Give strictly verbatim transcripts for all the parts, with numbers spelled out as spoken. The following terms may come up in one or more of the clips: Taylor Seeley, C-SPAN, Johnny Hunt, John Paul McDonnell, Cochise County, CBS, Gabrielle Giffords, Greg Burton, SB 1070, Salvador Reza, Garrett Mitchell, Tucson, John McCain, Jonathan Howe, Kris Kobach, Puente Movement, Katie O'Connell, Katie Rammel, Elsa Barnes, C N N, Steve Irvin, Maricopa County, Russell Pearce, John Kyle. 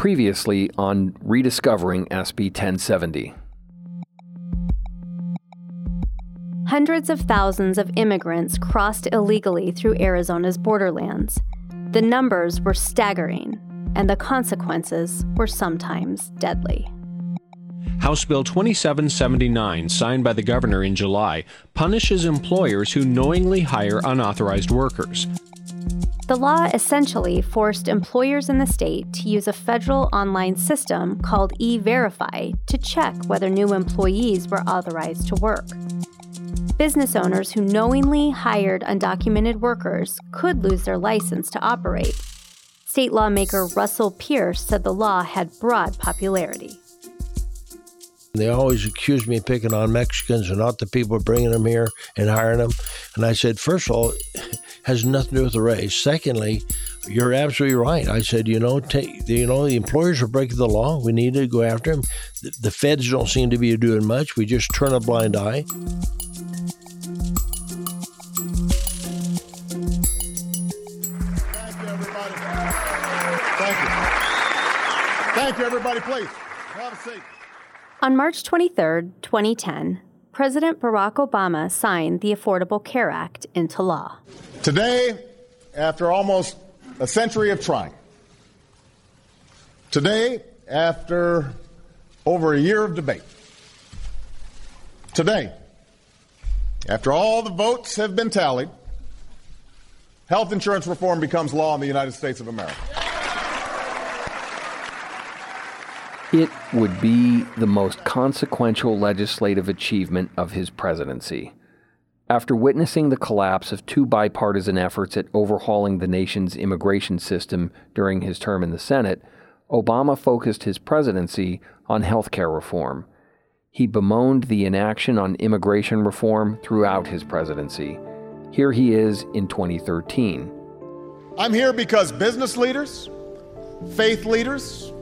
previously on Rediscovering S B ten seventy. Hundreds of thousands of immigrants crossed illegally through Arizona's borderlands. The numbers were staggering, and the consequences were sometimes deadly. House Bill twenty-seven seventy-nine, signed by the governor in July, punishes employers who knowingly hire unauthorized workers. The law essentially forced employers in the state to use a federal online system called E Verify to check whether new employees were authorized to work. Business owners who knowingly hired undocumented workers could lose their license to operate. State lawmaker Russell Pearce said the law had broad popularity. They always accused me of picking on Mexicans and not the people bringing them here and hiring them. And I said, first of all, it has nothing to do with the race. Secondly, you're absolutely right. I said, you know, take, you know, the employers are breaking the law. We need to go after them. The, the feds don't seem to be doing much. We just turn a blind eye. Thank you, everybody. Thank you. Thank you, everybody. Please have a seat. On March twenty-third, twenty ten, President Barack Obama signed the Affordable Care Act into law. Today, after almost a century of trying, today, after over a year of debate, today, after all the votes have been tallied, health insurance reform becomes law in the United States of America. It would be the most consequential legislative achievement of his presidency. After witnessing the collapse of two bipartisan efforts at overhauling the nation's immigration system during his term in the Senate, Obama focused his presidency on health care reform. He bemoaned the inaction on immigration reform throughout his presidency. Here he is in twenty thirteen. I'm here because business leaders, faith leaders,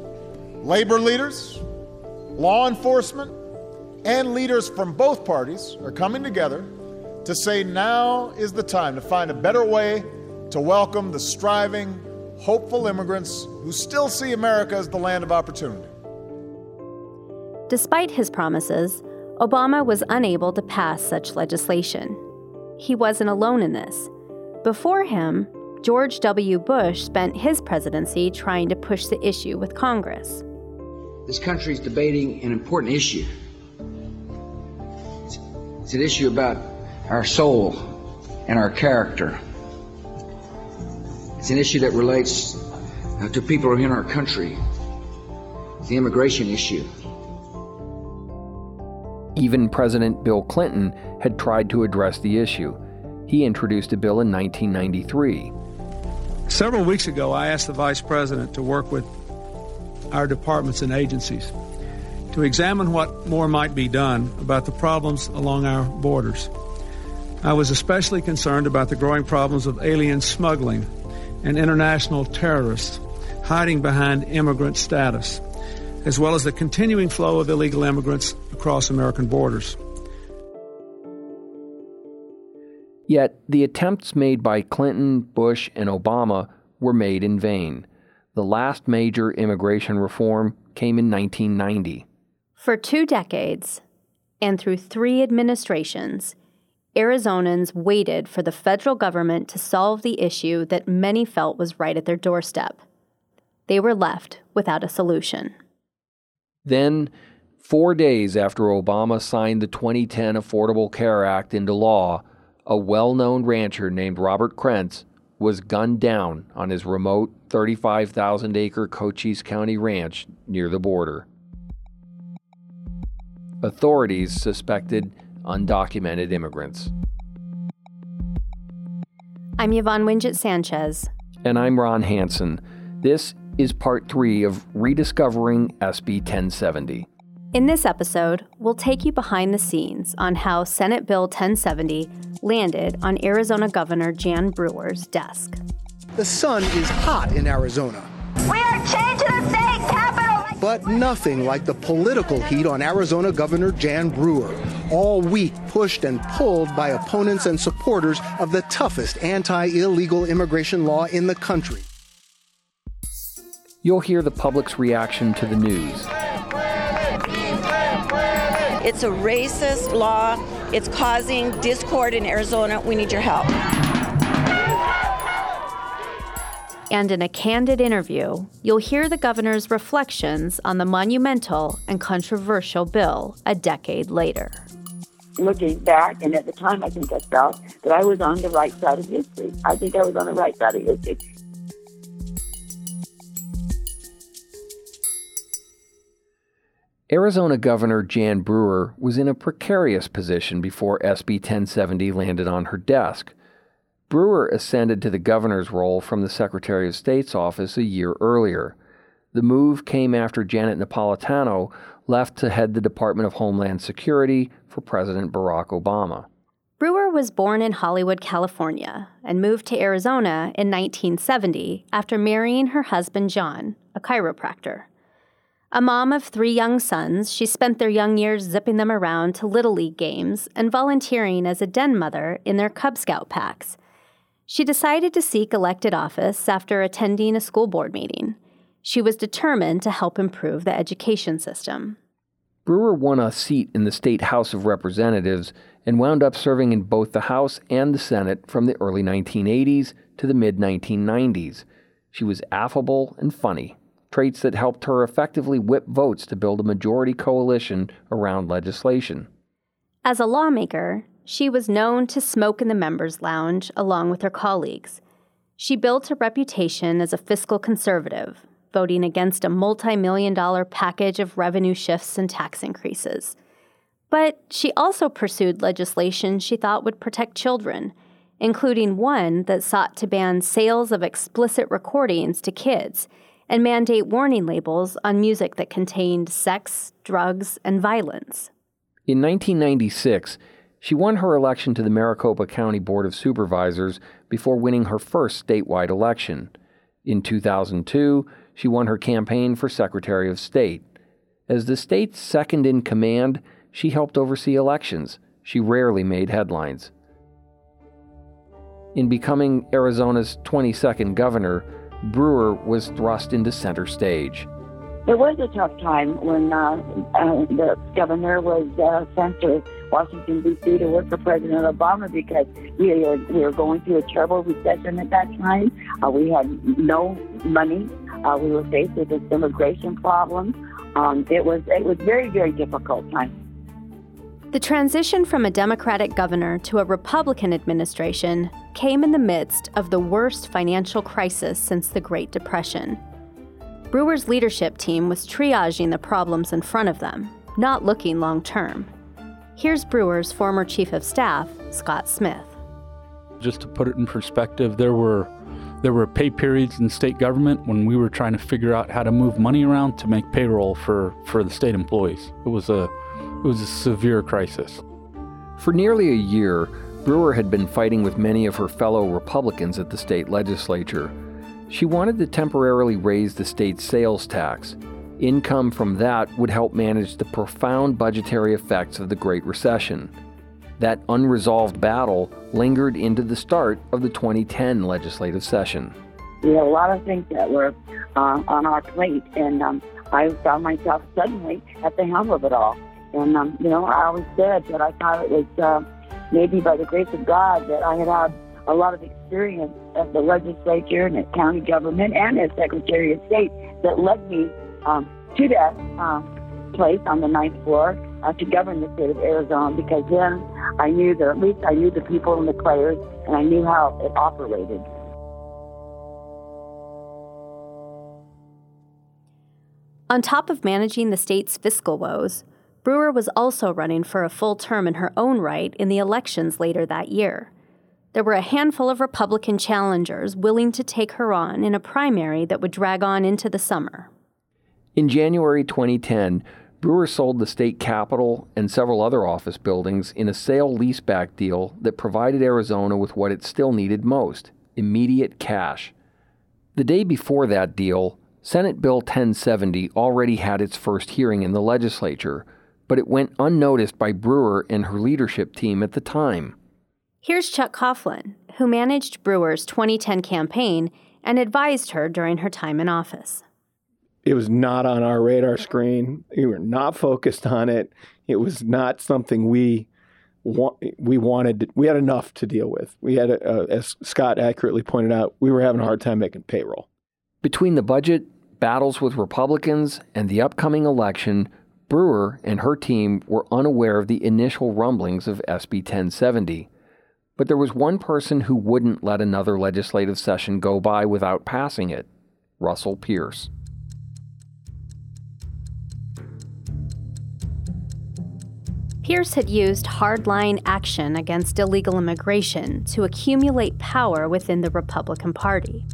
labor leaders, law enforcement, and leaders from both parties are coming together to say now is the time to find a better way to welcome the striving, hopeful immigrants who still see America as the land of opportunity. Despite his promises, Obama was unable to pass such legislation. He wasn't alone in this. Before him, George W. Bush spent his presidency trying to push the issue with Congress. This country is debating an important issue. It's, it's an issue about our soul and our character. It's an issue that relates uh, to people in our country. It's the immigration issue. Even President Bill Clinton had tried to address the issue. He introduced a bill in nineteen ninety-three. Several weeks ago, I asked the Vice President to work with our departments and agencies to examine what more might be done about the problems along our borders. I was especially concerned about the growing problems of alien smuggling and international terrorists hiding behind immigrant status, as well as the continuing flow of illegal immigrants across American borders. Yet the attempts made by Clinton, Bush, and Obama were made in vain. The last major immigration reform came in nineteen ninety. For two decades, and through three administrations, Arizonans waited for the federal government to solve the issue that many felt was right at their doorstep. They were left without a solution. Then, four days after Obama signed the twenty ten Affordable Care Act into law, a well-known rancher named Robert Krentz was gunned down on his remote thirty-five thousand acre Cochise County ranch near the border. Authorities suspected undocumented immigrants. I'm Yvonne Wingett Sanchez. And I'm Ron Hansen. This is part three of Rediscovering S B ten seventy. In this episode, we'll take you behind the scenes on how Senate Bill ten seventy landed on Arizona Governor Jan Brewer's desk. The sun is hot in Arizona. We are changing the state capital! But nothing like the political heat on Arizona Governor Jan Brewer, all week pushed and pulled by opponents and supporters of the toughest anti-illegal immigration law in the country. you'll hear the public's reaction to the news. It's a racist law. It's causing discord in Arizona. We need your help. And in a candid interview, you'll hear the governor's reflections on the monumental and controversial bill a decade later. Looking back, and at the time I think I felt that I was on the right side of history. I think I was on the right side of history. Arizona Governor Jan Brewer was in a precarious position before S B ten seventy landed on her desk. Brewer ascended to the governor's role from the Secretary of State's office a year earlier. The move came after Janet Napolitano left to head the Department of Homeland Security for President Barack Obama. Brewer was born in Hollywood, California, and moved to Arizona in nineteen seventy after marrying her husband John, a chiropractor. A mom of three young sons, she spent their young years zipping them around to Little League games and volunteering as a den mother in their Cub Scout packs. She decided to seek elected office after attending a school board meeting. She was determined to help improve the education system. Brewer won a seat in the state House of Representatives and wound up serving in both the House and the Senate from the early nineteen eighties to the mid nineteen nineties. She was affable and funny, traits that helped her effectively whip votes to build a majority coalition around legislation. As a lawmaker, she was known to smoke in the members' lounge along with her colleagues. She built a reputation as a fiscal conservative, voting against a multi-million dollar package of revenue shifts and tax increases. But she also pursued legislation she thought would protect children, including one that sought to ban sales of explicit recordings to kids and mandate warning labels on music that contained sex, drugs, and violence. In nineteen ninety-six, she won her election to the Maricopa County Board of Supervisors before winning her first statewide election. In two thousand two, she won her campaign for Secretary of State. As the state's second in command, she helped oversee elections. She rarely made headlines. In becoming Arizona's twenty-second governor, Brewer was thrust into center stage. It was a tough time when uh, uh, the governor was uh, sent to Washington, D C to work for President Obama because we were, we were going through a terrible recession at that time. Uh, we had no money. Uh, we were faced with this immigration problem. Um, it was it was very, very difficult time. The transition from a Democratic governor to a Republican administration came in the midst of the worst financial crisis since the Great Depression. Brewer's leadership team was triaging the problems in front of them, not looking long-term. Here's Brewer's former chief of staff, Scott Smith. Just to put it in perspective, there were there were pay periods in state government when we were trying to figure out how to move money around to make payroll for, for the state employees. It was a It was a severe crisis. For nearly a year, Brewer had been fighting with many of her fellow Republicans at the state legislature. She wanted to temporarily raise the state's sales tax. Income from that would help manage the profound budgetary effects of the Great Recession. That unresolved battle lingered into the start of the twenty ten legislative session. We had a lot of things that were uh, on our plate, and um, I found myself suddenly at the helm of it all. And, um, you know, I always said that I thought it was uh, maybe by the grace of God that I had had a lot of experience at the legislature and at county government and as Secretary of State that led me um, to that uh, place on the ninth floor uh, to govern the state of Arizona, because then I knew that at least I knew the people and the players, and I knew how it operated. On top of managing the state's fiscal woes, Brewer was also running for a full term in her own right in the elections later that year. There were a handful of Republican challengers willing to take her on in a primary that would drag on into the summer. In January twenty ten, Brewer sold the state capitol and several other office buildings in a sale-leaseback deal that provided Arizona with what it still needed most, immediate cash. The day before that deal, Senate Bill ten seventy already had its first hearing in the legislature, but it went unnoticed by Brewer and her leadership team at the time. Here's Chuck Coughlin, who managed Brewer's twenty ten campaign and advised her during her time in office. It was not on our radar screen. We were not focused on it. It was not something we wa- we wanted. We had enough to deal with. We had, a, a, as Scott accurately pointed out, we were having a hard time making payroll. Between the budget, battles with Republicans, and the upcoming election, Brewer and her team were unaware of the initial rumblings of S B ten seventy. But there was one person who wouldn't let another legislative session go by without passing it, Russell Pearce. Pearce had used hardline action against illegal immigration to accumulate power within the Republican Party.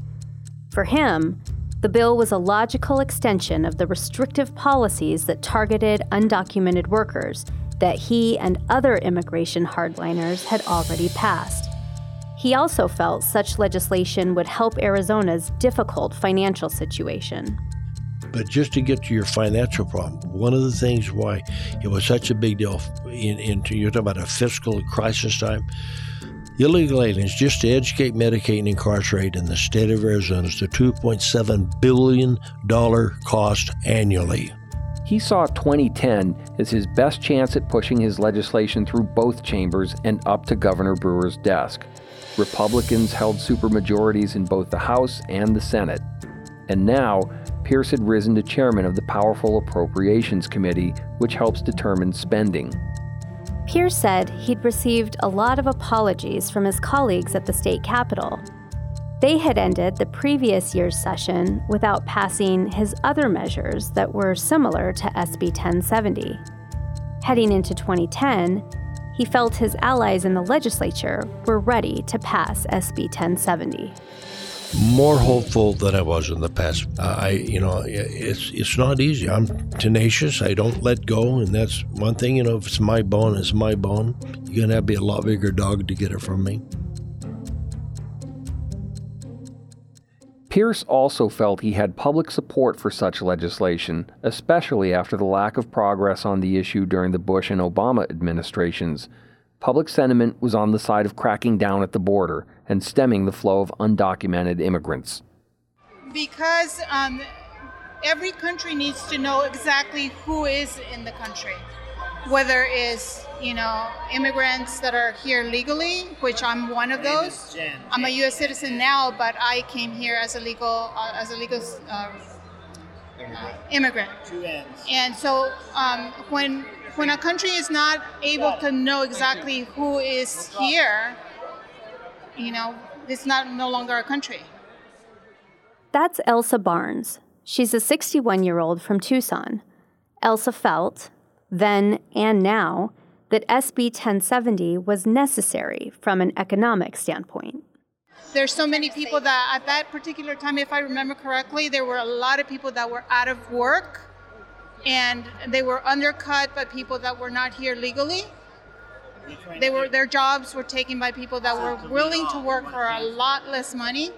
For him, the bill was a logical extension of the restrictive policies that targeted undocumented workers that he and other immigration hardliners had already passed. He also felt such legislation would help Arizona's difficult financial situation. But just to get to your financial problem, one of the things why it was such a big deal, in, in you're talking about a fiscal crisis time, illegal aliens, just to educate, medicate, and incarcerate in the state of Arizona is a two point seven billion dollars cost annually. He saw twenty ten as his best chance at pushing his legislation through both chambers and up to Governor Brewer's desk. Republicans held supermajorities in both the House and the Senate. And now, Pearce had risen to chairman of the powerful Appropriations Committee, which helps determine spending. Pearce said he'd received a lot of apologies from his colleagues at the state capitol. They had ended the previous year's session without passing his other measures that were similar to S B ten seventy. Heading into twenty ten, he felt his allies in the legislature were ready to pass S B ten seventy. More hopeful than I was in the past. Uh, I, you know, it's it's not easy. I'm tenacious. I don't let go, and that's one thing. You know, if it's my bone, it's my bone. You're gonna have to be a lot bigger dog to get it from me. Pearce also felt he had public support for such legislation, especially after the lack of progress on the issue during the Bush and Obama administrations. Public sentiment was on the side of cracking down at the border and stemming the flow of undocumented immigrants. Because um, every country needs to know exactly who is in the country, whether it's, you know, immigrants that are here legally, which I'm one of those. I'm a U S citizen now, but I came here as a legal, uh, as a legal uh, uh, immigrant. And so um, when when a country is not able to know exactly who is here, you know, it's not no longer a country. That's Elsa Barnes. She's a sixty-one-year-old from Tucson. Elsa felt, then and now, that S B ten seventy was necessary from an economic standpoint. There's so many people that at that particular time, if I remember correctly, there were a lot of people that were out of work, and they were undercut by people that were not here legally. They were, their jobs were taken by people that were willing to work for a lot less money.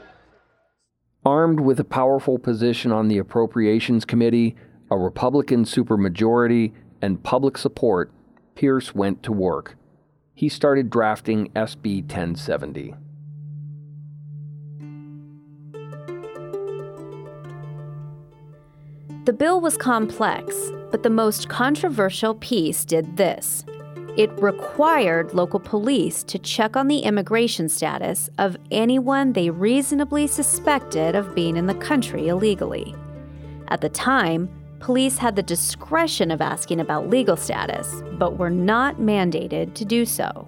Armed with a powerful position on the Appropriations Committee, a Republican supermajority, and public support, Pearce went to work. He started drafting S B ten seventy. The bill was complex, but the most controversial piece did this. It required local police to check on the immigration status of anyone they reasonably suspected of being in the country illegally. At the time, police had the discretion of asking about legal status, but were not mandated to do so.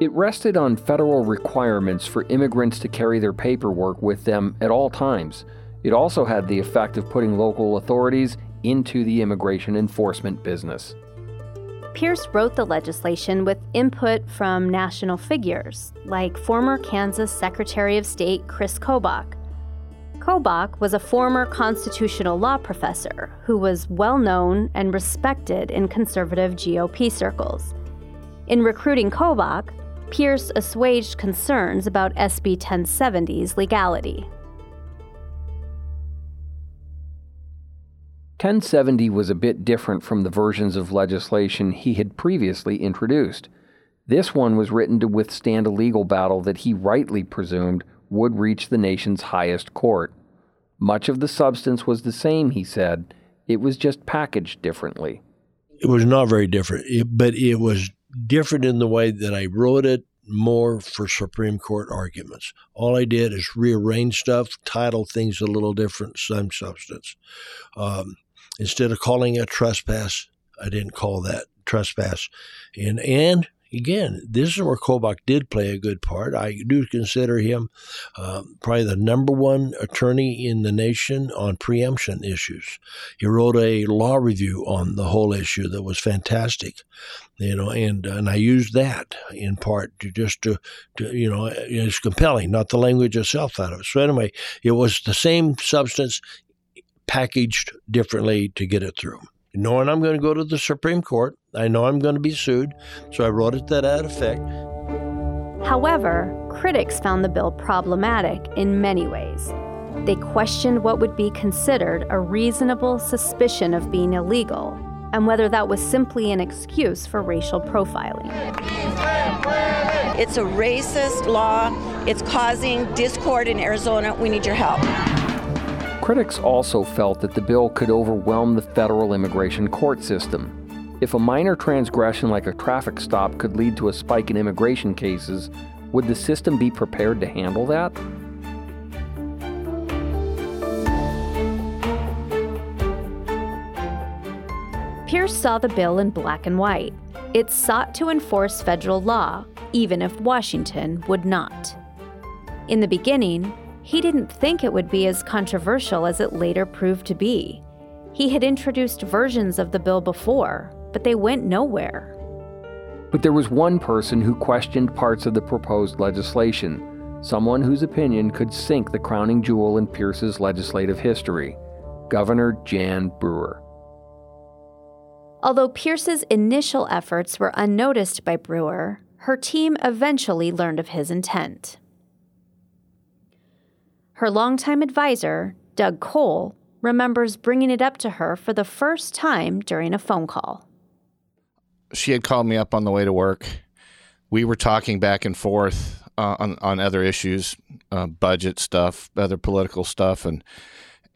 It rested on federal requirements for immigrants to carry their paperwork with them at all times. It also had the effect of putting local authorities into the immigration enforcement business. Pearce wrote the legislation with input from national figures, like former Kansas Secretary of State Kris Kobach. Kobach was a former constitutional law professor who was well-known and respected in conservative G O P circles. In recruiting Kobach, Pearce assuaged concerns about S B ten seventy's legality. ten seventy was a bit different from the versions of legislation he had previously introduced. This one was written to withstand a legal battle that he rightly presumed would reach the nation's highest court. Much of the substance was the same, he said. It was just packaged differently. It was not very different, but it was different in the way that I wrote it, more for Supreme Court arguments. All I did is rearrange stuff, title things a little different, some substance. Um, instead of calling it trespass, I didn't call that trespass. And, and again, this is where Kobach did play a good part. I do consider him um, probably the number one attorney in the nation on preemption issues. He wrote a law review on the whole issue that was fantastic, you know, and and I used that in part to just to, to you know, it's compelling, not the language itself out of it. So anyway, it was the same substance packaged differently to get it through. Knowing I'm going to go to the Supreme Court, I know I'm going to be sued, so I wrote it to that effect. However, critics found the bill problematic in many ways. They questioned what would be considered a reasonable suspicion of being illegal, and whether that was simply an excuse for racial profiling. It's a racist law. It's causing discord in Arizona. We need your help. Critics also felt that the bill could overwhelm the federal immigration court system. If a minor transgression like a traffic stop could lead to a spike in immigration cases, would the system be prepared to handle that? Pearce saw the bill in black and white. It sought to enforce federal law, even if Washington would not. In the beginning, he didn't think it would be as controversial as it later proved to be. He had introduced versions of the bill before, but they went nowhere. But there was one person who questioned parts of the proposed legislation, someone whose opinion could sink the crowning jewel in Pearce's legislative history, Governor Jan Brewer. Although Pearce's initial efforts were unnoticed by Brewer, her team eventually learned of his intent. Her longtime advisor, Doug Cole, remembers bringing it up to her for the first time during a phone call. She had called me up on the way to work. We were talking back and forth uh, on, on other issues, uh, budget stuff, other political stuff. And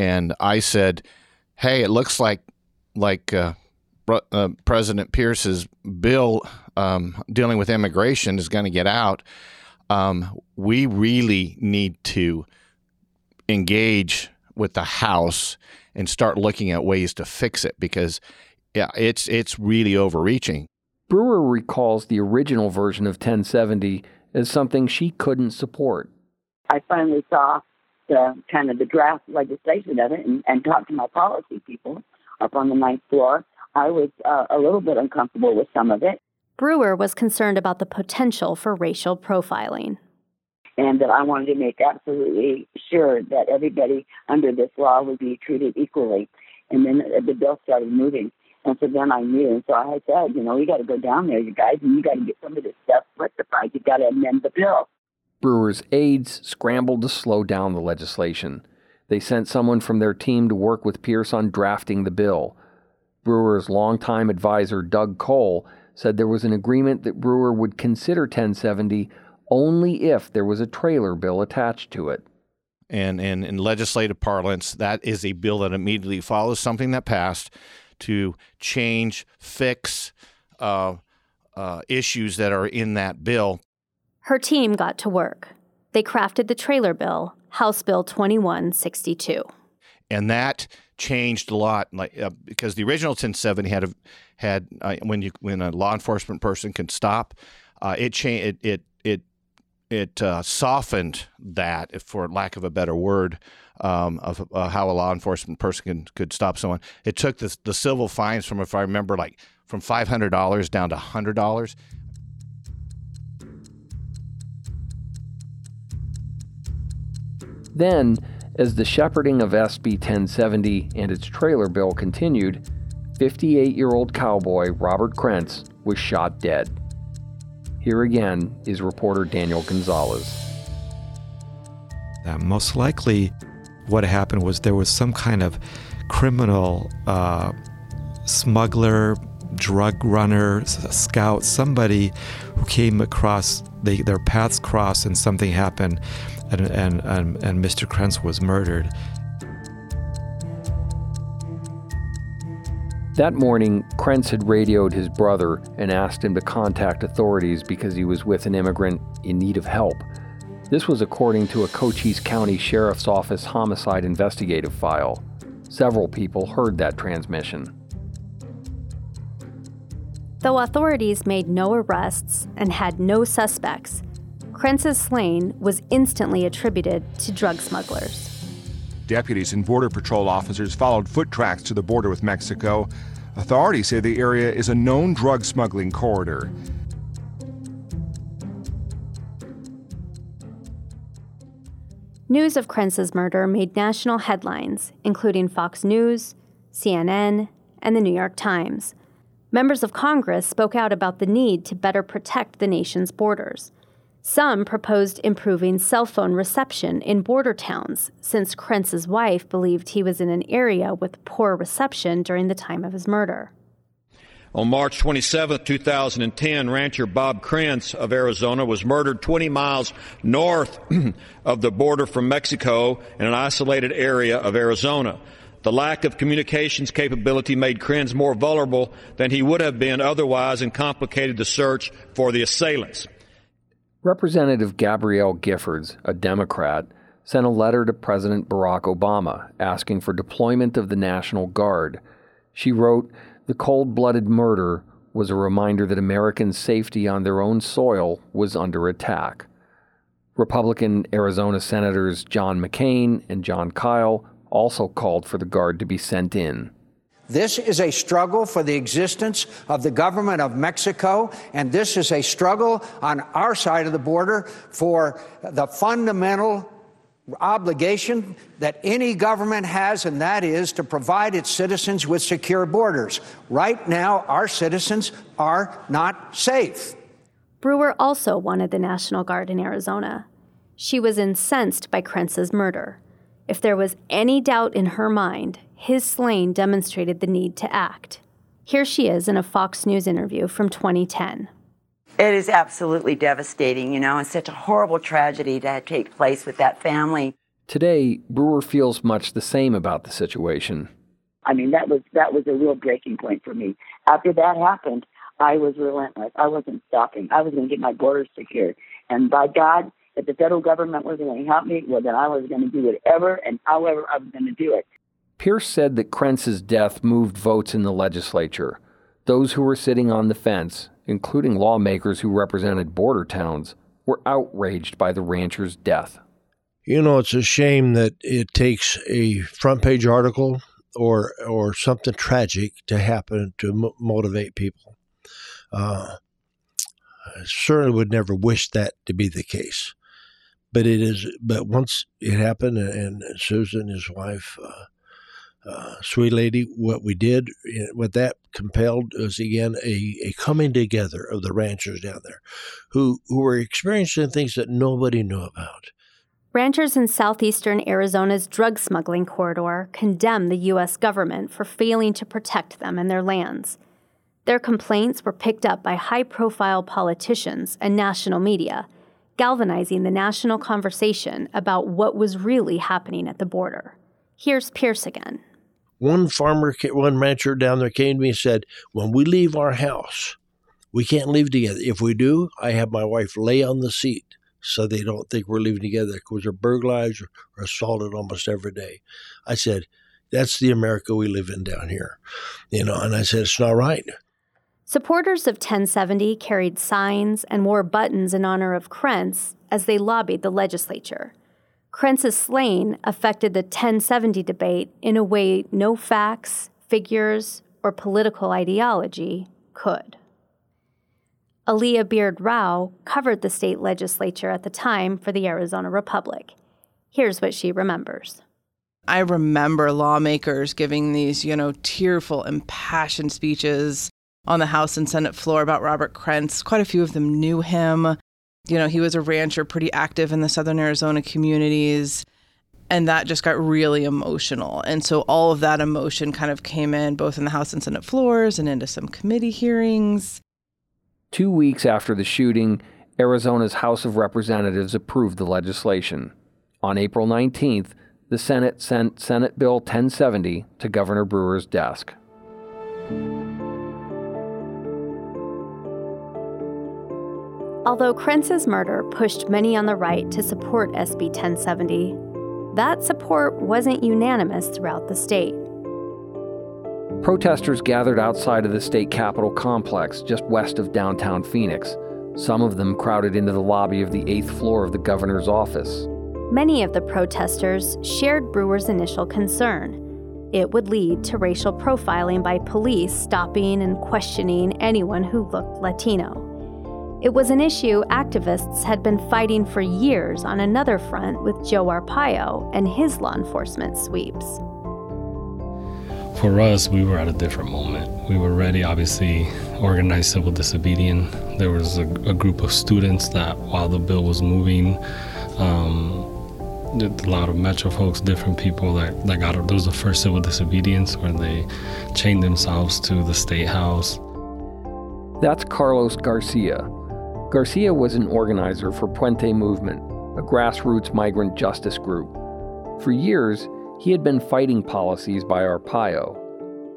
and I said, hey, it looks like like uh, uh, President Pearce's bill um, dealing with immigration is going to get out. Um, we really need to engage with the House and start looking at ways to fix it because, yeah, it's it's really overreaching. Brewer recalls the original version of ten seventy as something she couldn't support. I finally saw the kind of the draft legislation of it and, and talked to my policy people up on the ninth floor. I was uh, a little bit uncomfortable with some of it. Brewer was concerned about the potential for racial profiling. And that I wanted to make absolutely sure that everybody under this law would be treated equally. And then the bill started moving. And so then I knew. And so I said, you know, you got to go down there, you guys, and you got to get some of this stuff rectified. You got to amend the bill. Brewer's aides scrambled to slow down the legislation. They sent someone from their team to work with Pearce on drafting the bill. Brewer's longtime advisor, Doug Cole, said there was an agreement that Brewer would consider ten seventy only if there was a trailer bill attached to it. And in legislative parlance, that is a bill that immediately follows something that passed to change, fix uh, uh, issues that are in that bill. Her team got to work. They crafted the trailer bill, House Bill twenty-one sixty-two. And that changed a lot, like uh, because the original ten seventy had a, had uh, when you when a law enforcement person can stop, uh, it cha- it it it, it uh, softened that, for lack of a better word, um, of uh, how a law enforcement person can, could stop someone. It took the the civil fines from, if I remember, like from five hundred dollars down to one hundred dollars. Then, as the shepherding of S B ten seventy and its trailer bill continued, fifty-eight-year-old cowboy Robert Krentz was shot dead. Here again is reporter Daniel Gonzalez. Uh, most likely what happened was there was some kind of criminal uh, smuggler, drug runner, scout, somebody who came across, they, their paths crossed and something happened. And, and and and Mister Krentz was murdered. That morning, Krentz had radioed his brother and asked him to contact authorities because he was with an immigrant in need of help. This was according to a Cochise County Sheriff's Office homicide investigative file. Several people heard that transmission. Though authorities made no arrests and had no suspects, Krentz's slaying was instantly attributed to drug smugglers. Deputies and Border Patrol officers followed foot tracks to the border with Mexico. Authorities say the area is a known drug smuggling corridor. News of Krentz's murder made national headlines, including Fox News, C N N, and the New York Times. Members of Congress spoke out about the need to better protect the nation's borders. Some proposed improving cell phone reception in border towns, since Krentz's wife believed he was in an area with poor reception during the time of his murder. On March twenty-seventh, two thousand ten, rancher Bob Krentz of Arizona was murdered twenty miles north of the border from Mexico in an isolated area of Arizona. The lack of communications capability made Krentz more vulnerable than he would have been otherwise and complicated the search for the assailants. Representative Gabrielle Giffords, a Democrat, sent a letter to President Barack Obama asking for deployment of the National Guard. She wrote, "The cold-blooded murder was a reminder that American safety on their own soil was under attack." Republican Arizona Senators John McCain and John Kyle also called for the Guard to be sent in. This is a struggle for the existence of the government of Mexico, and this is a struggle on our side of the border for the fundamental obligation that any government has, and that is to provide its citizens with secure borders. Right now, our citizens are not safe. Brewer also wanted the National Guard in Arizona. She was incensed by Krentz's murder. If there was any doubt in her mind, his slaying demonstrated the need to act. Here she is in a Fox News interview from twenty ten. It is absolutely devastating, you know, and such a horrible tragedy to take place with that family. Today, Brewer feels much the same about the situation. I mean, that was that was a real breaking point for me. After that happened, I was relentless. I wasn't stopping. I was going to get my borders secured. And by God, if the federal government was going to help me, well, then I was going to do whatever and however I was going to do it. Pearce said that Krentz's death moved votes in the legislature. Those who were sitting on the fence, including lawmakers who represented border towns, were outraged by the rancher's death. You know, it's a shame that it takes a front-page article or or something tragic to happen to m- motivate people. Uh, I certainly would never wish that to be the case. But it is. But once it happened, and, and Susan, his wife, uh, Uh, sweet lady, what we did, what that compelled was, again, a, a coming together of the ranchers down there who, who were experiencing things that nobody knew about. Ranchers in southeastern Arizona's drug smuggling corridor condemned the U S government for failing to protect them and their lands. Their complaints were picked up by high-profile politicians and national media, galvanizing the national conversation about what was really happening at the border. Here's Pearce again. One farmer, one rancher down there came to me and said, when we leave our house, we can't leave together. If we do, I have my wife lay on the seat so they don't think we're leaving together because they're burglarized or assaulted almost every day. I said, that's the America we live in down here. You know, and I said, it's not right. Supporters of ten seventy carried signs and wore buttons in honor of Krentz as they lobbied the legislature. Krentz's slaying affected the ten seventy debate in a way no facts, figures, or political ideology could. Aliyah Beard-Rau covered the state legislature at the time for the Arizona Republic. Here's what she remembers. I remember lawmakers giving these, you know, tearful, impassioned speeches on the House and Senate floor about Robert Krentz. Quite a few of them knew him. You know, he was a rancher, pretty active in the southern Arizona communities, and that just got really emotional. And so all of that emotion kind of came in both in the House and Senate floors and into some committee hearings. Two weeks after the shooting, Arizona's House of Representatives approved the legislation. On April nineteenth, the Senate sent Senate Bill ten seventy to Governor Brewer's desk. Although Krentz's murder pushed many on the right to support S B ten seventy, that support wasn't unanimous throughout the state. Protesters gathered outside of the state capitol complex just west of downtown Phoenix. Some of them crowded into the lobby of the eighth floor of the governor's office. Many of the protesters shared Brewer's initial concern. It would lead to racial profiling by police stopping and questioning anyone who looked Latino. It was an issue activists had been fighting for years on another front with Joe Arpaio and his law enforcement sweeps. For us, we were at a different moment. We were ready, obviously, organized civil disobedience. There was a, a group of students that, while the bill was moving, um, a lot of Metro folks, different people that, that got up. There was the first civil disobedience where they chained themselves to the State House. That's Carlos Garcia. Garcia was an organizer for Puente Movement, a grassroots migrant justice group. For years, he had been fighting policies by Arpaio.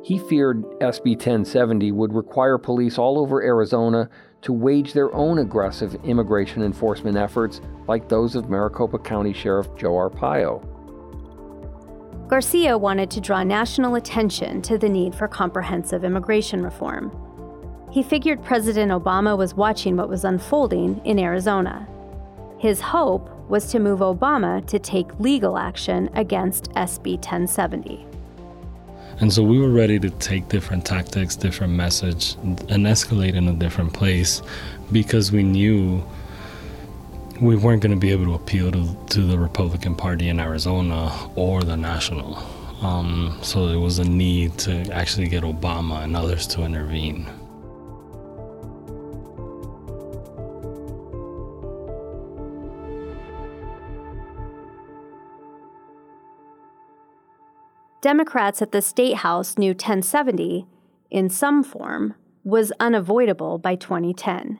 He feared S B ten seventy would require police all over Arizona to wage their own aggressive immigration enforcement efforts like those of Maricopa County Sheriff Joe Arpaio. Garcia wanted to draw national attention to the need for comprehensive immigration reform. He figured President Obama was watching what was unfolding in Arizona. His hope was to move Obama to take legal action against S B ten seventy. And so we were ready to take different tactics, different message, and escalate in a different place because we knew we weren't going to be able to appeal to, to the Republican Party in Arizona or the National. Um, so there was a need to actually get Obama and others to intervene. Democrats at the State House knew ten seventy, in some form, was unavoidable by twenty ten.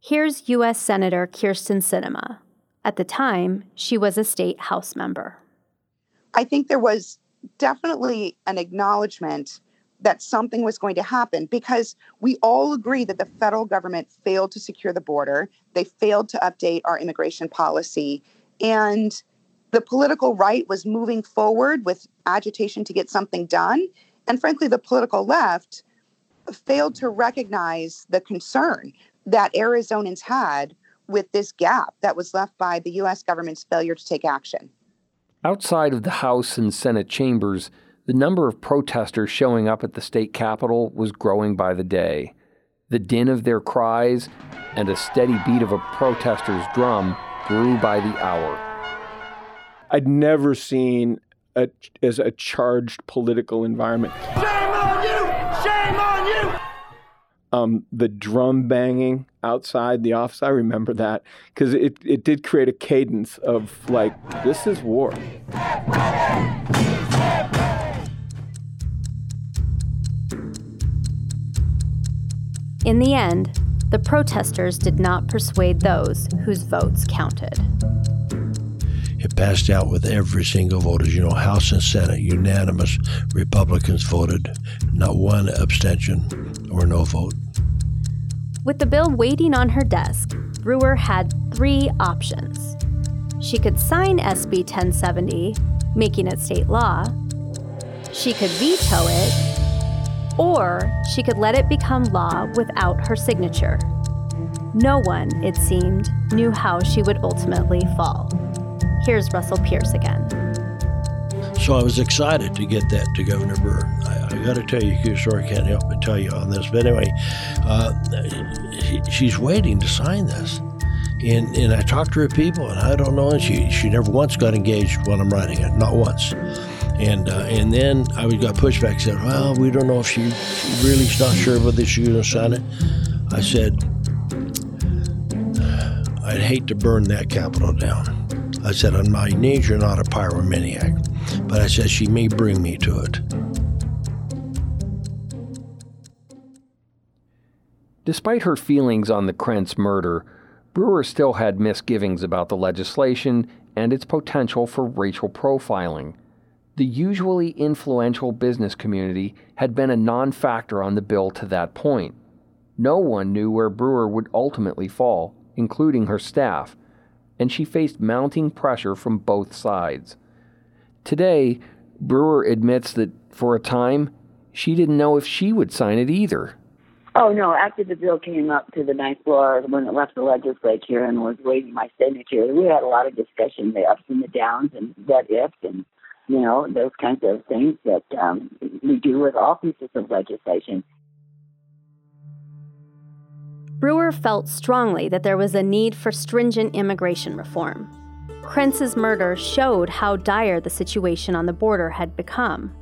Here's U S Senator Kirsten Sinema. At the time, she was a State House member. I think there was definitely an acknowledgement that something was going to happen because we all agree that the federal government failed to secure the border. They failed to update our immigration policy. And the political right was moving forward with agitation to get something done. And frankly, the political left failed to recognize the concern that Arizonans had with this gap that was left by the U S government's failure to take action. Outside of the House and Senate chambers, the number of protesters showing up at the state capitol was growing by the day. The din of their cries and a steady beat of a protester's drum grew by the hour. I'd never seen A, as a charged political environment. Shame on you! Shame on you! Um, the drum banging outside the office, I remember that, because it, it did create a cadence of, like, this is war. In the end, the protesters did not persuade those whose votes counted. It passed out with every single vote. As you know, House and Senate, unanimous. Republicans voted. Not one abstention or no vote. With the bill waiting on her desk, Brewer had three options. She could sign S B ten seventy, making it state law. She could veto it. Or she could let it become law without her signature. No one, it seemed, knew how she would ultimately fall. Here's Russell Pearce again. So I was excited to get that to Governor Brewer. I, I got to tell you, Q Story can't help but tell you on this. But anyway, uh, she, she's waiting to sign this. And and I talked to her people, and I don't know, and she, she never once got engaged when I'm writing it, not once. And uh, and then I got pushback, said, well, we don't know if she, she really's not sure whether she's going to sign it. I said, I'd hate to burn that Capitol down. I said, on my nature, not a pyromaniac, but I said she may bring me to it. Despite her feelings on the Krentz murder, Brewer still had misgivings about the legislation and its potential for racial profiling. The usually influential business community had been a non-factor on the bill to that point. No one knew where Brewer would ultimately fall, including her staff, and she faced mounting pressure from both sides. Today, Brewer admits that, for a time, she didn't know if she would sign it either. Oh, no, after the bill came up to the ninth floor, when it left the legislature and was waiting my signature, we had a lot of discussion, the ups and the downs and what ifs and, you know, those kinds of things that um, we do with all pieces of legislation. Brewer felt strongly that there was a need for stringent immigration reform. Krentz's murder showed how dire the situation on the border had become,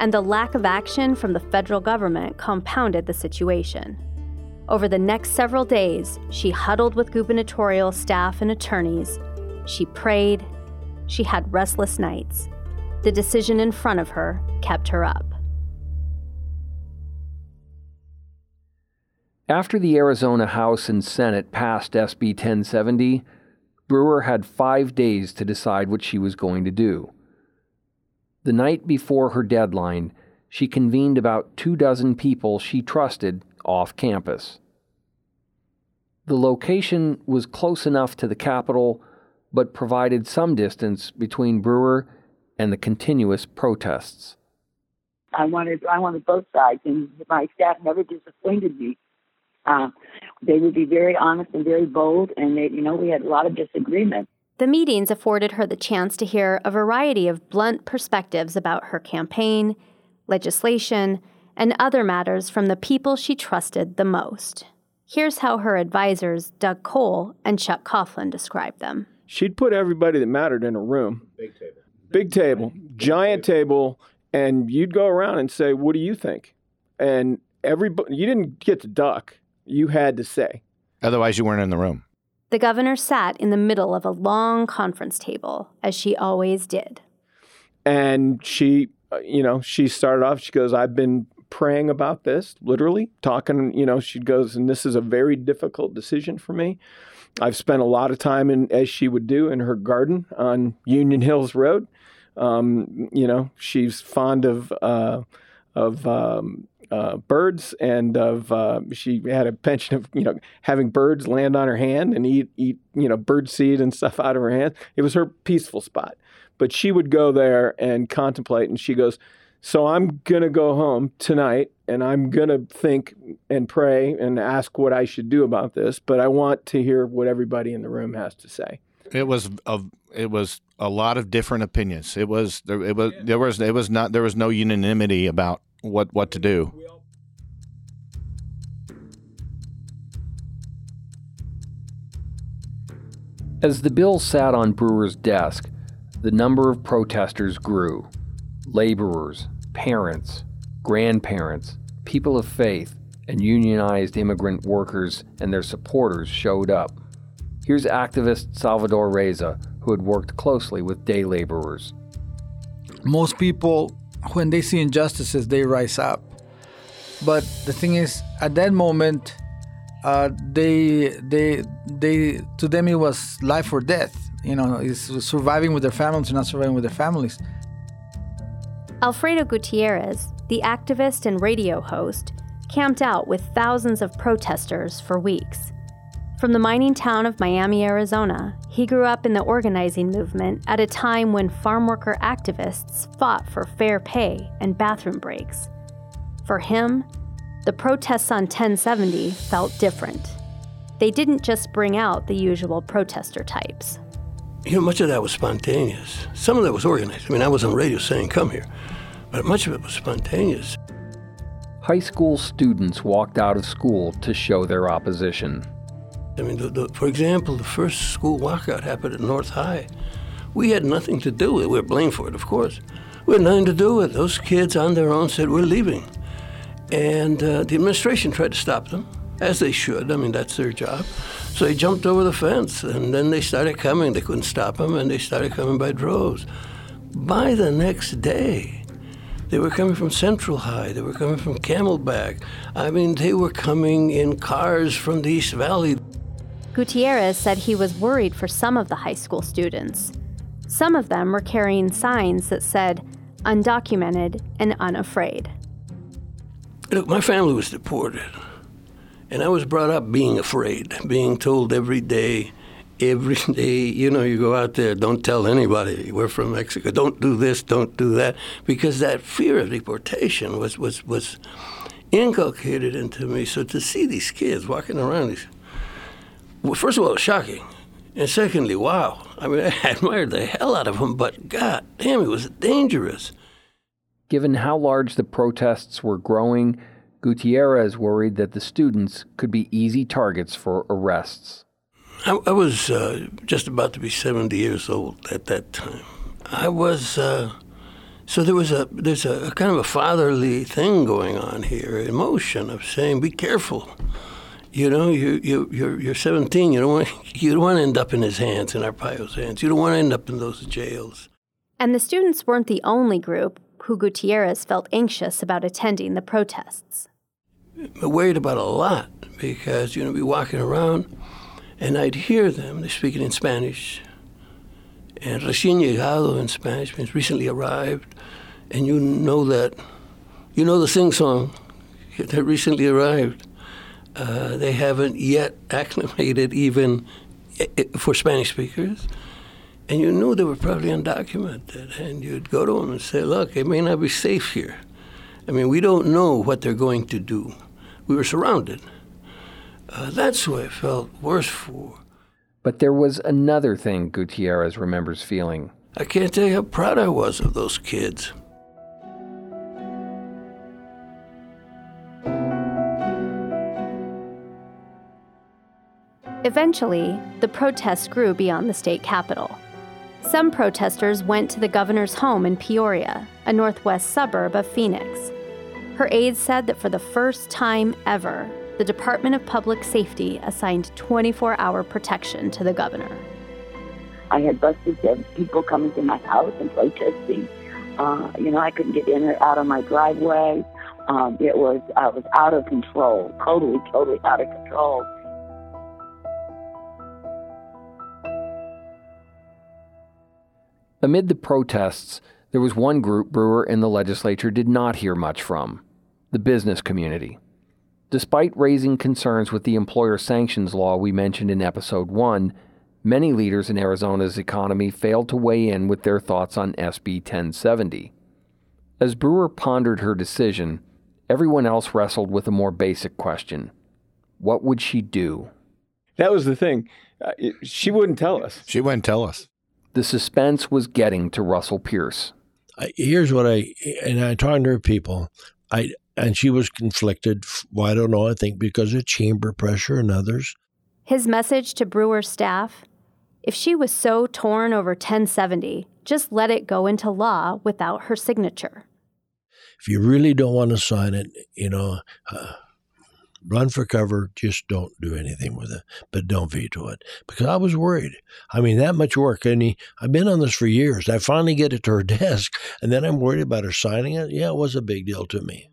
and the lack of action from the federal government compounded the situation. Over the next several days, she huddled with gubernatorial staff and attorneys. She prayed. She had restless nights. The decision in front of her kept her up. After the Arizona House and Senate passed S B ten seventy, Brewer had five days to decide what she was going to do. The night before her deadline, she convened about two dozen people she trusted off campus. The location was close enough to the Capitol, but provided some distance between Brewer and the continuous protests. I wanted, I wanted both sides, and my staff never disappointed me. Uh, they would be very honest and very bold, and they, you know, we had a lot of disagreements. The meetings afforded her the chance to hear a variety of blunt perspectives about her campaign, legislation, and other matters from the people she trusted the most. Here's how her advisors, Doug Cole and Chuck Coughlin, described them. She'd put everybody that mattered in a room. Big table. Big table, giant table, and you'd go around and say, "What do you think?" And everybody, you didn't get to duck. You had to say. Otherwise, you weren't in the room. The governor sat in the middle of a long conference table, as she always did. And she, you know, she started off, she goes, "I've been praying about this," literally, talking, you know, she goes, "and this is a very difficult decision for me. I've spent a lot of time, in, as she would do, in her garden on Union Hills Road." Um, you know, she's fond of, uh, of um, uh, birds, and of uh, she had a penchant of, you know, having birds land on her hand and eat, eat, you know, bird seed and stuff out of her hand. It was her peaceful spot. But she would go there and contemplate, and she goes, "So I'm going to go home tonight, and I'm going to think and pray and ask what I should do about this, but I want to hear what everybody in the room has to say." It was a, it was a lot of different opinions. It was there, it was there was it was not there was no unanimity about what, what to do. As the bill sat on Brewer's desk, the number of protesters grew. Laborers, parents, grandparents, people of faith, and unionized immigrant workers and their supporters showed up. Here's activist Salvador Reza, who had worked closely with day laborers. Most people, when they see injustices, they rise up. But the thing is, at that moment, uh, they, they, they, to them it was life or death. You know, it's surviving with their families or not surviving with their families. Alfredo Gutierrez, the activist and radio host, camped out with thousands of protesters for weeks. From the mining town of Miami, Arizona, he grew up in the organizing movement at a time when farmworker activists fought for fair pay and bathroom breaks. For him, the protests on ten seventy felt different. They didn't just bring out the usual protester types. You know, much of that was spontaneous. Some of that was organized. I mean, I was on radio saying, "Come here," but much of it was spontaneous. High school students walked out of school to show their opposition. I mean, the, the, for example, the first school walkout happened at North High. We had nothing to do with it. We were blamed for it, of course. We had nothing to do with it. Those kids on their own said, "We're leaving." And uh, the administration tried to stop them, as they should. I mean, that's their job. So they jumped over the fence, and then they started coming. They couldn't stop them, and they started coming by droves. By the next day, they were coming from Central High. They were coming from Camelback. I mean, they were coming in cars from the East Valley. Gutierrez said he was worried for some of the high school students. Some of them were carrying signs that said, "Undocumented and unafraid." Look, my family was deported, And I was brought up being afraid, being told every day, every day, you know, you go out there, don't tell anybody, we're from Mexico, don't do this, don't do that, because that fear of deportation was, was, was inculcated into me. So to see these kids walking around, these, well, first of all, it was shocking. And secondly, wow, I mean, I admired the hell out of them, but God damn, it was dangerous. Given how large the protests were growing, Gutierrez worried that the students could be easy targets for arrests. I, I was uh, just about to be seventy years old at that time. I was, uh, so there was a, there's a, a kind of a fatherly thing going on here, emotion of saying, be careful. You know, you, you, you're you're seventeen. You don't want you don't want to end up in his hands, in Arpaio's hands. You don't want to end up in those jails. And the students weren't the only group who Gutierrez felt anxious about attending the protests. I worried about a lot because, you know, be walking around, and I'd hear them. They're speaking in Spanish, and recién llegado in Spanish means recently arrived, and you know that, you know the sing song, that recently arrived. Uh, they haven't yet acclimated even for Spanish speakers. And you knew they were probably undocumented. And you'd go to them and say, look, it may not be safe here. I mean, we don't know what they're going to do. We were surrounded. Uh, that's who I felt worse for. But there was another thing Gutierrez remembers feeling. I can't tell you how proud I was of those kids. Eventually, the protests grew beyond the state capitol. Some protesters went to the governor's home in Peoria, a northwest suburb of Phoenix. Her aides said that for the first time ever, the Department of Public Safety assigned twenty-four hour protection to the governor. I had buses, people coming to my house and protesting. Uh, you know, I couldn't get in or out of my driveway. Um, it was, I was out of control, totally, totally out of control. Amid the protests, there was one group Brewer in the legislature did not hear much from, the business community. Despite raising concerns with the employer sanctions law we mentioned in episode one, many leaders in Arizona's economy failed to weigh in with their thoughts on S B ten seventy. As Brewer pondered her decision, everyone else wrestled with a more basic question. What would she do? That was the thing. Uh, it, she wouldn't tell us. She wouldn't tell us. The suspense was getting to Russell Pearce. Here's what I, and I talked to her people, I and she was conflicted, well, I don't know, I think because of chamber pressure and others. His message to Brewer's staff, if she was so torn over ten seventy, just let it go into law without her signature. If you really don't want to sign it, you know, uh, run for cover, just don't do anything with it, but don't veto it. Because I was worried. I mean, that much work. And he, I've been on this for years. I finally get it to her desk, and then I'm worried about her signing it. Yeah, it was a big deal to me.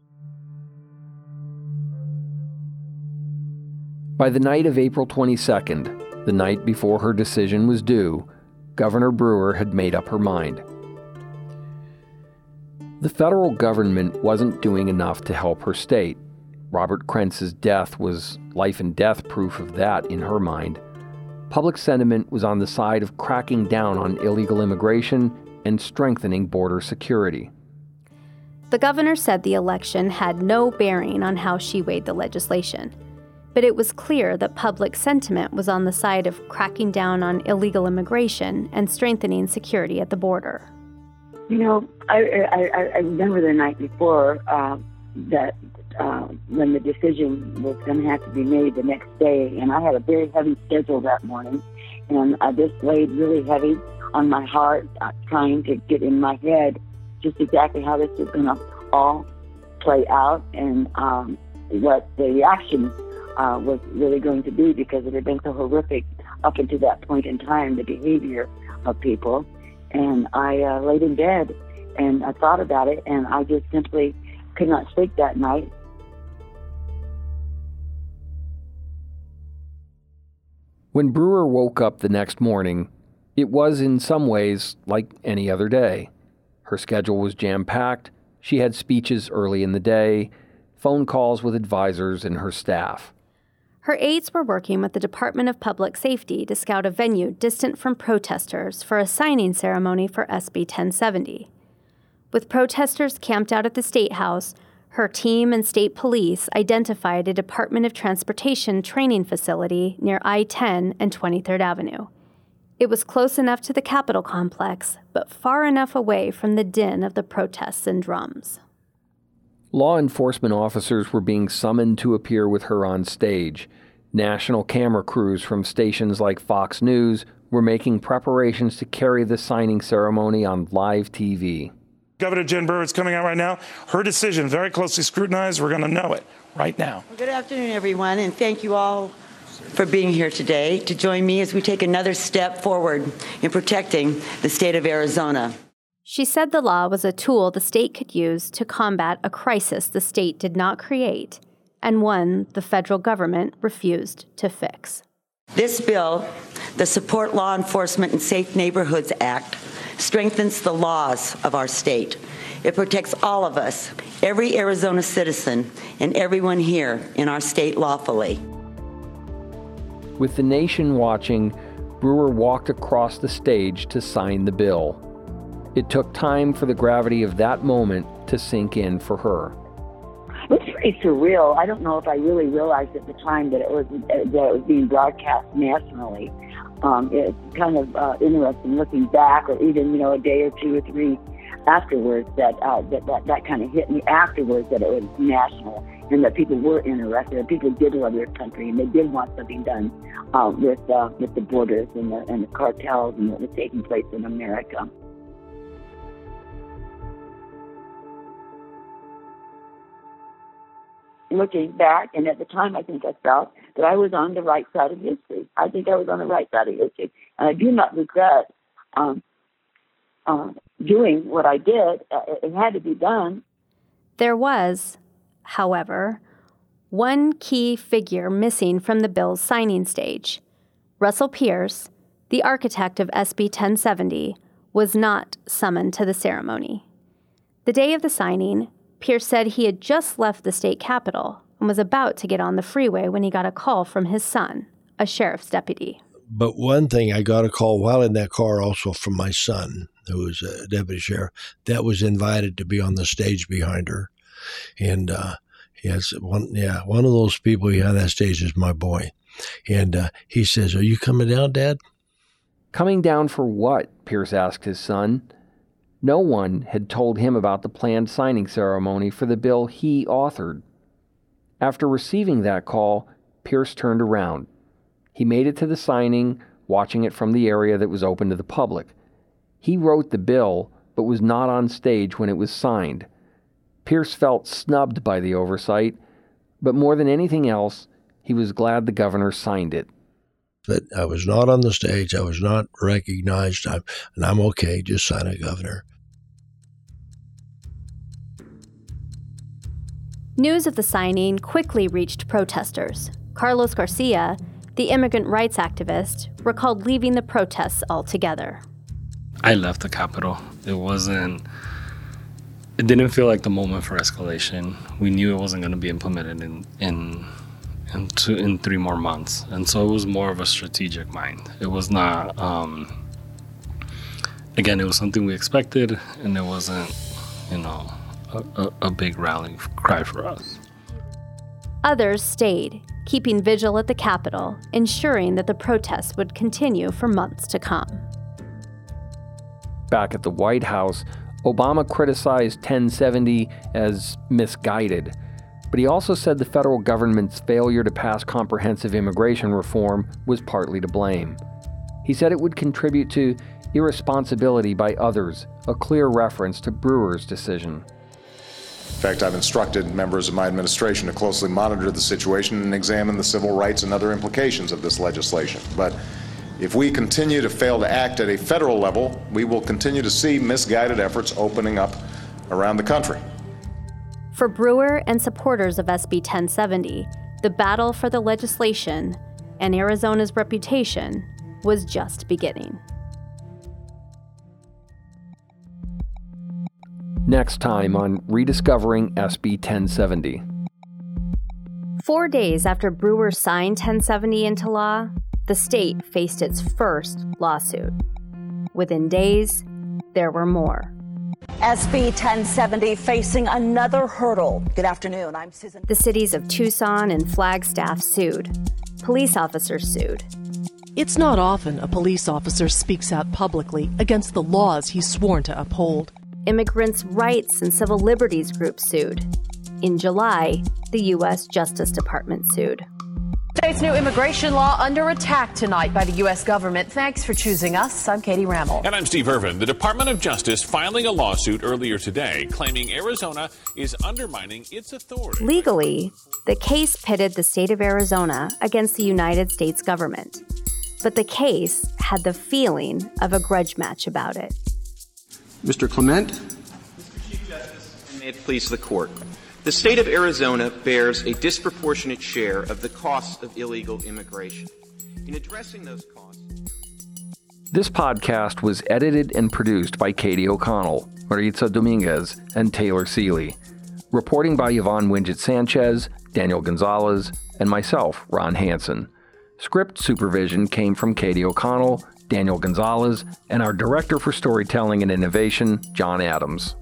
By the night of April twenty-second, the night before her decision was due, Governor Brewer had made up her mind. The federal government wasn't doing enough to help her state. Robert Krentz's death was life and death proof of that in her mind. Public sentiment was on the side of cracking down on illegal immigration and strengthening border security. The governor said the election had no bearing on how she weighed the legislation, but it was clear that public sentiment was on the side of cracking down on illegal immigration and strengthening security at the border. You know, I, I, I remember the night before uh, that Uh, when the decision was going to have to be made the next day. And I had a very heavy schedule that morning. And uh, this weighed really heavy on my heart, uh, trying to get in my head just exactly how this was going to all play out and um, what the reaction uh, was really going to be, because it had been so horrific up until that point in time, the behavior of people. And I uh, laid in bed and I thought about it, and I just simply could not sleep that night. When Brewer woke up the next morning, it was in some ways like any other day. Her schedule was jam-packed, she had speeches early in the day, phone calls with advisors and her staff. Her aides were working with the Department of Public Safety to scout a venue distant from protesters for a signing ceremony for S B ten seventy. With protesters camped out at the State House, her team and state police identified a Department of Transportation training facility near I ten and twenty-third Avenue. It was close enough to the Capitol complex, but far enough away from the din of the protests and drums. Law enforcement officers were being summoned to appear with her on stage. National camera crews from stations like Fox News were making preparations to carry the signing ceremony on live T V. Governor Jan Brewer is coming out right now. Her decision, very closely scrutinized. We're going to know it right now. Well, good afternoon, everyone, and thank you all for being here today to join me as we take another step forward in protecting the state of Arizona. She said the law was a tool the state could use to combat a crisis the state did not create and one the federal government refused to fix. This bill, the Support Law Enforcement and Safe Neighborhoods Act, strengthens the laws of our state. It protects all of us, every Arizona citizen, and everyone here in our state lawfully. With the nation watching, Brewer walked across the stage to sign the bill. It took time for the gravity of that moment to sink in for her. It was pretty surreal. I don't know if I really realized at the time that it was, that it was being broadcast nationally. Um, it's kind of uh, interesting looking back, or even, you know, a day or two or three afterwards, that, uh, that that that kind of hit me afterwards, that it was national and that people were interested and people did love their country and they did want something done uh, with uh, with the borders and the, and the cartels and what was taking place in America. Looking back, and at the time I think I felt that I was on the right side of history. I think I was on the right side of history. And I do not regret um, uh, doing what I did. It had to be done. There was, however, one key figure missing from the bill's signing stage. Russell Pearce, the architect of S B ten seventy, was not summoned to the ceremony. The day of the signing, Pearce said he had just left the state capitol and was about to get on the freeway when he got a call from his son, a sheriff's deputy. But one thing, I got a call while in that car also from my son, who was a deputy sheriff, that was invited to be on the stage behind her. And uh, yes, one, yeah, one of those people behind that stage is my boy. And uh, he says, "Are you coming down, Dad?" Coming down for what? Pearce asked his son. No one had told him about the planned signing ceremony for the bill he authored. After receiving that call, Pearce turned around. He made it to the signing, watching it from the area that was open to the public. He wrote the bill, but was not on stage when it was signed. Pearce felt snubbed by the oversight, but more than anything else, he was glad the governor signed it. But I was not on the stage. I was not recognized. I'm, and I'm okay. Just sign it, Governor. News of the signing quickly reached protesters. Carlos Garcia, the immigrant rights activist, recalled leaving the protests altogether. I left the Capitol. It wasn't, it didn't feel like the moment for escalation. We knew it wasn't going to be implemented in, in In, two, in three more months. And so it was more of a strategic mind. It was not, um, again, it was something we expected, and it wasn't, you know, a, a big rally cry for us. Others stayed, keeping vigil at the Capitol, ensuring that the protests would continue for months to come. Back at the White House, Obama criticized ten seventy as misguided. But he also said the federal government's failure to pass comprehensive immigration reform was partly to blame. He said it would contribute to irresponsibility by others, a clear reference to Brewer's decision. In fact, I've instructed members of my administration to closely monitor the situation and examine the civil rights and other implications of this legislation. But if we continue to fail to act at a federal level, we will continue to see misguided efforts opening up around the country. For Brewer and supporters of S B ten seventy, the battle for the legislation and Arizona's reputation was just beginning. Next time on Rediscovering S B ten seventy. Four days after Brewer signed ten seventy into law, the state faced its first lawsuit. Within days, there were more. S B ten seventy facing another hurdle. Good afternoon, I'm Susan. The cities of Tucson and Flagstaff sued. Police officers sued. It's not often a police officer speaks out publicly against the laws he's sworn to uphold. Immigrants' rights and civil liberties groups sued. In July, the U S Justice Department sued. State's new immigration law under attack tonight by the U S government. Thanks for choosing us. I'm Katie Rammel. And I'm Steve Irvin. The Department of Justice filing a lawsuit earlier today claiming Arizona is undermining its authority. Legally, the case pitted the state of Arizona against the United States government. But the case had the feeling of a grudge match about it. Mister Clement. Mister Chief Justice, and may it please the court. The state of Arizona bears a disproportionate share of the costs of illegal immigration. In addressing those costs... This podcast was edited and produced by Katie O'Connell, Maritza Dominguez, and Taylor Seeley. Reporting by Yvonne Wingett Sanchez, Daniel Gonzalez, and myself, Ron Hansen. Script supervision came from Katie O'Connell, Daniel Gonzalez, and our Director for Storytelling and Innovation, John Adams.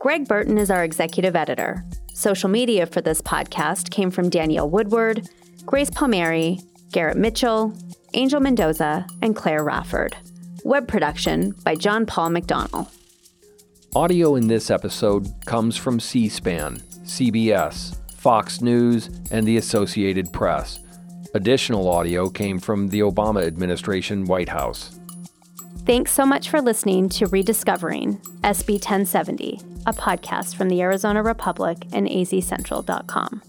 Greg Burton is our executive editor. Social media for this podcast came from Danielle Woodward, Grace Palmieri, Garrett Mitchell, Angel Mendoza, and Claire Rafford. Web production by John Paul McDonnell. Audio in this episode comes from C-SPAN, C B S, Fox News, and the Associated Press. Additional audio came from the Obama administration White House. Thanks so much for listening to Rediscovering S B ten seventy, a podcast from the Arizona Republic and A Z Central dot com.